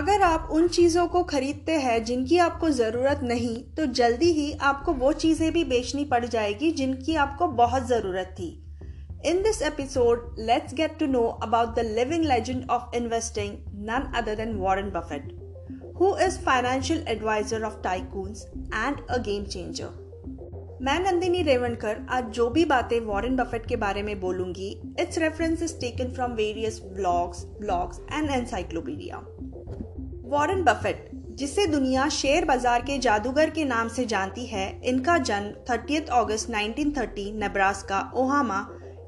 अगर आप उन चीज़ों को खरीदते हैं जिनकी आपको ज़रूरत नहीं, तो जल्दी ही आपको वो चीज़ें भी बेचनी पड़ जाएगी जिनकी आपको बहुत ज़रूरत थी। In this episode, let's get to know about the living legend of investing, none other than Warren Buffett, who is financial advisor of tycoons and a game changer. मैं नंदिनी रेवनकर आज जो भी बातें वॉरेन बफेट के बारे में बोलूंगी, it's reference is taken from various vlogs, blogs and encyclopedia. Warren Buffett, जिसे दुनिया शेयर बाजार के जादूगर के नाम से जानती है, इनका जन्म 30 अगस्त 1930 नेब्रास्का, ओहामा,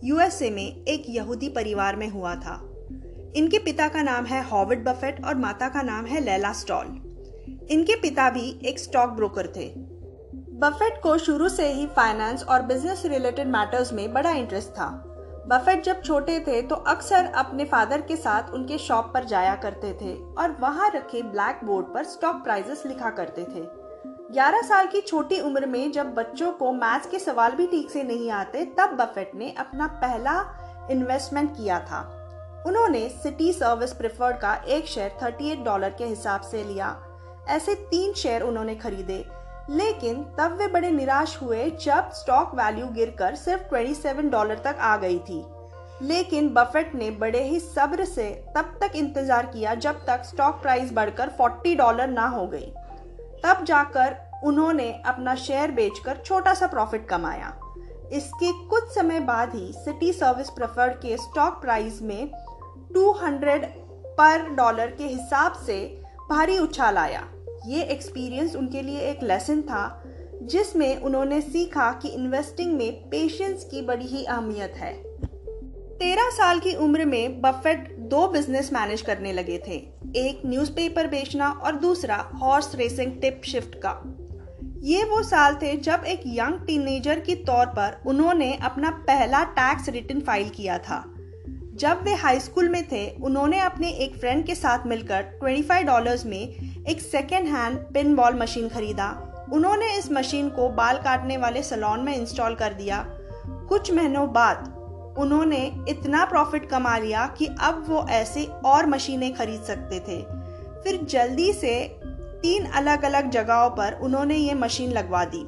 यूएसए में एक यहूदी परिवार में हुआ था। इनके पिता का नाम है हॉवर्ड बफेट और माता का नाम है लैला स्टॉल। इनके पिता भी एक स्टॉक ब्रोकर थे। बफेट को शुरू से ही फाइनेंस और बिजनेस रिलेटेड मैटर्स में बड़ा इंटरेस्ट था। बफेट जब छोटे थे तो अक्सर अपने फादर के साथ उनके शॉप पर जाया करते थे और वहां रखे ब्लैक बोर्ड पर स्टॉक प्राइसेस लिखा करते थे। 11 साल की छोटी उम्र में जब बच्चों को मैथ्स के सवाल भी ठीक से नहीं आते, तब बफेट ने अपना पहला इन्वेस्टमेंट किया था। उन्होंने सिटी सर्विस प्रिफर्ड का एक शेयर $38 के हिसाब से लिया। ऐसे 3 शेयर उन्होंने खरीदे, लेकिन तब वे बड़े निराश हुए जब स्टॉक वैल्यू गिरकर सिर्फ $27 तक आ गई थी। लेकिन बफेट ने बड़े ही सब्र से तब तक इंतजार किया जब तक स्टॉक प्राइस बढ़कर $40 ना हो गई। तब जाकर उन्होंने अपना शेयर बेचकर छोटा सा प्रॉफिट कमाया। इसके कुछ समय बाद ही सिटी सर्विस प्रेफर्ड के स्टॉक प्राइस में $200 के हिसाब से भारी उछाल आया। ये एक्सपीरियंस उनके लिए एक लेसन था, जिसमें उन्होंने सीखा कि इन्वेस्टिंग में पेशेंस की बड़ी ही अहमियत है। 13 साल की उम्र में बफेट 2 बिजनेस मैनेज करने लगे थे, एक न्यूज़पेपर बेचना और दूसरा हॉर्स रेसिंग टिप शिफ्ट का। ये वो साल थे जब एक यंग टीनेजर के तौर पर उन्होंने अपना पहला टैक्स रिटर्न फाइल किया था। जब वे हाई स्कूल में थे, उन्होंने अपने एक फ्रेंड के साथ मिलकर $25 में एक सेकेंड हैंड पिनबॉल मशीन खरीदा। उन्होंने इस मशीन को बाल काटने वाले सैलून में इंस्टॉल कर दिया। कुछ महीनों बाद उन्होंने इतना प्रॉफिट कमा लिया कि अब वो ऐसे और मशीनें खरीद सकते थे। फिर जल्दी से 3 अलग अलग जगहों पर उन्होंने ये मशीन लगवा दी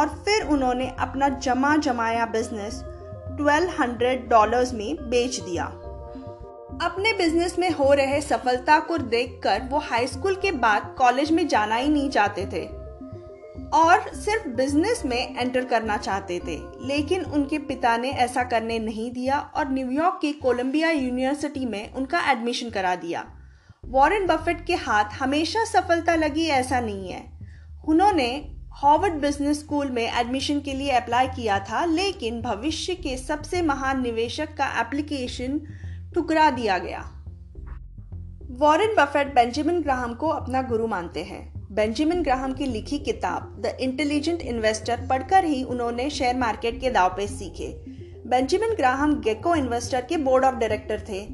और फिर उन्होंने अपना जमाया बिजनेस $1,200 में बेच दिया। अपने बिजनेस में हो रहे सफलता को देखकर वो हाई स्कूल के बाद कॉलेज में जाना ही नहीं चाहते थे और सिर्फ बिजनेस में एंटर करना चाहते थे, लेकिन उनके पिता ने ऐसा करने नहीं दिया और न्यूयॉर्क की कोलंबिया यूनिवर्सिटी में उनका एडमिशन करा दिया। वॉरेन बफेट के हाथ हमेशा सफलता लगी ऐसा नहीं है। उन्होंने हार्वर्ड बिजनेस स्कूल में एडमिशन के लिए अप्लाई किया था, लेकिन भविष्य के सबसे महान निवेशक का एप्लीकेशन ठुकरा दिया गया। वॉरेन बफेट बेंजामिन ग्राहम को अपना गुरु मानते हैं। बेंजामिन ग्राहम की लिखी किताब द इंटेलिजेंट इन्वेस्टर पढ़कर ही उन्होंने शेयर मार्केट के दांव सीखे। बेंजामिन ग्राहम गेको इन्वेस्टर के बोर्ड ऑफ डायरेक्टर थे।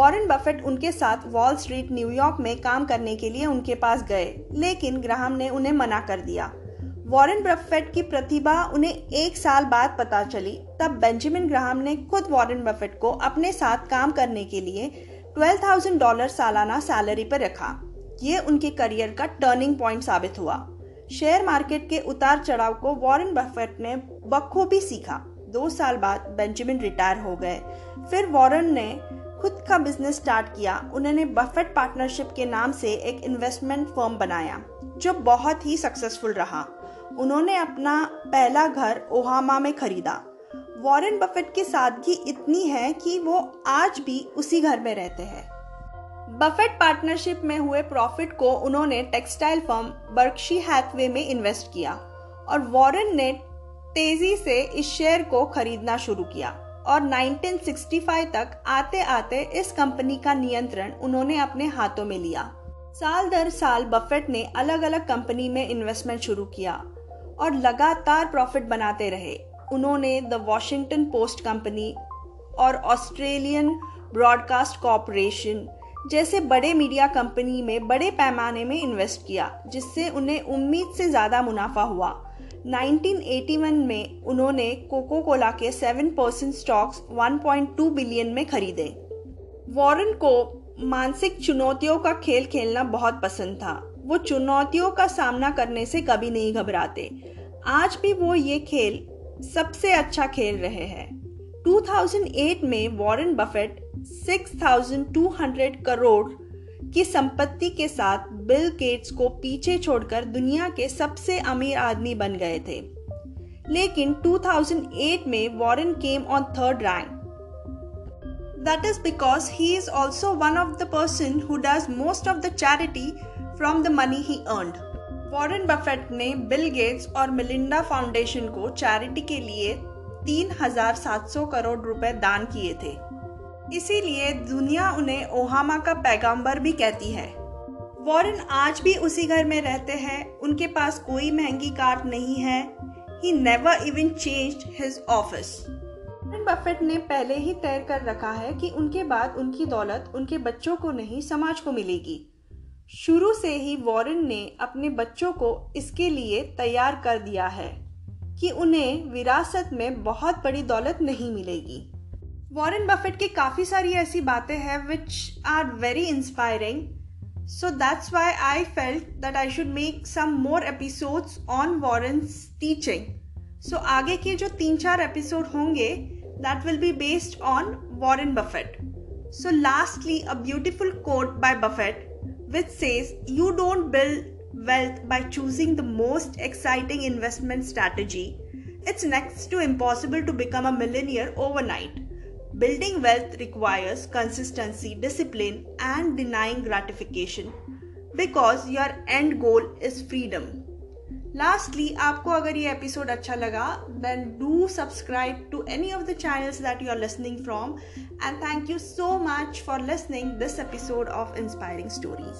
वॉरेन बफेट उनके साथ वॉल स्ट्रीट न्यूयॉर्क में काम करने के लिए उनके पास गए, लेकिन ग्राहम ने उन्हें मना कर दिया। वॉरेन बफेट की प्रतिभा उन्हें एक साल बाद पता चली, तब बेंजामिन ग्राहम ने खुद वॉरेन बफेट को अपने साथ काम करने के लिए $12,000 सालाना सैलरी पर रखा। ये उनके करियर का टर्निंग पॉइंट साबित हुआ। शेयर मार्केट के उतार चढ़ाव को वॉरेन बफेट ने बखूबी सीखा। 2 साल बाद बेंजामिन रिटायर हो गए। फिर वॉरेन ने खुद का बिजनेस स्टार्ट किया। उन्होंने बफेट पार्टनरशिप के नाम से एक इन्वेस्टमेंट फर्म बनाया जो बहुत ही सक्सेसफुल रहा। उन्होंने अपना पहला घर ओहामा में खरीदा। वॉरेन बफेट की सादगी इतनी है कि वो आज भी उसी घर में रहते हैं। बफेट पार्टनरशिप में हुए प्रॉफिट को उन्होंने टेक्सटाइल फर्म बर्कशी हैथवे में इन्वेस्ट किया और वॉरेन ने तेजी से इस शेयर को खरीदना शुरू किया और 1965 तक आते आते इस कंपनी का नियंत्रण उन्होंने अपने हाथों में लिया। साल दर साल बफेट ने अलग अलग कंपनी में इन्वेस्टमेंट शुरू किया और लगातार प्रॉफिट बनाते रहे। उन्होंने द वॉशिंगटन पोस्ट कंपनी और ऑस्ट्रेलियन ब्रॉडकास्ट कॉरपोरेशन जैसे बड़े मीडिया कंपनी में बड़े पैमाने में इन्वेस्ट किया, जिससे उन्हें उम्मीद से ज़्यादा मुनाफा हुआ। 1981 में उन्होंने कोका कोला के 7% स्टॉक्स 1.2 बिलियन में खरीदे। वॉरेन को मानसिक चुनौतियों का खेल खेलना बहुत पसंद था। वो चुनौतियों का सामना करने से कभी नहीं घबराते। आज भी वो ये खेल सबसे अच्छा खेल रहे हैं। 2008 में वॉरेन बफेट 6,200 करोड़ की संपत्ति के साथ बिल गेट्स को पीछे छोड़कर दुनिया के सबसे अमीर आदमी बन गए थे। लेकिन 2008 में Warren came on third rank. That is because he is also one of the person who does most of the charity from the money he earned. Warren Buffett ने Bill Gates और Melinda Foundation को charity के लिए 3,700 करोड़ रुपए दान किए थे। इसीलिए दुनिया उन्हें ओहामा का पैगंबर भी कहती है। वॉरेन आज भी उसी घर में रहते हैं। उनके पास कोई महंगी कार नहीं है। He never even changed his office. Warren Buffett ने पहले ही तय कर रखा है कि उनके बाद उनकी दौलत उनके बच्चों को नहीं समाज को मिलेगी। शुरू से ही वॉरेन ने अपने बच्चों को इसके लिए तैयार कर दिया है कि उन्हें विरासत में बहुत बड़ी दौलत नहीं मिलेगी। वॉरेन बफेट की काफ़ी सारी ऐसी बातें हैं which are very inspiring. So that's why I felt that I should make some more episodes on Warren's teaching. So आगे के जो 3-4 एपिसोड होंगे That will be based on Warren Buffett. So lastly, a beautiful quote by Buffett which says, "You don't build wealth by choosing the most exciting investment strategy. It's next to impossible to become a millionaire overnight. Building wealth requires consistency, discipline, and denying gratification because your end goal is freedom." Lastly आपको अगर ये episode अच्छा लगा then do subscribe to any of the channels that you are listening from and thank you so much for listening this episode of Inspiring Stories.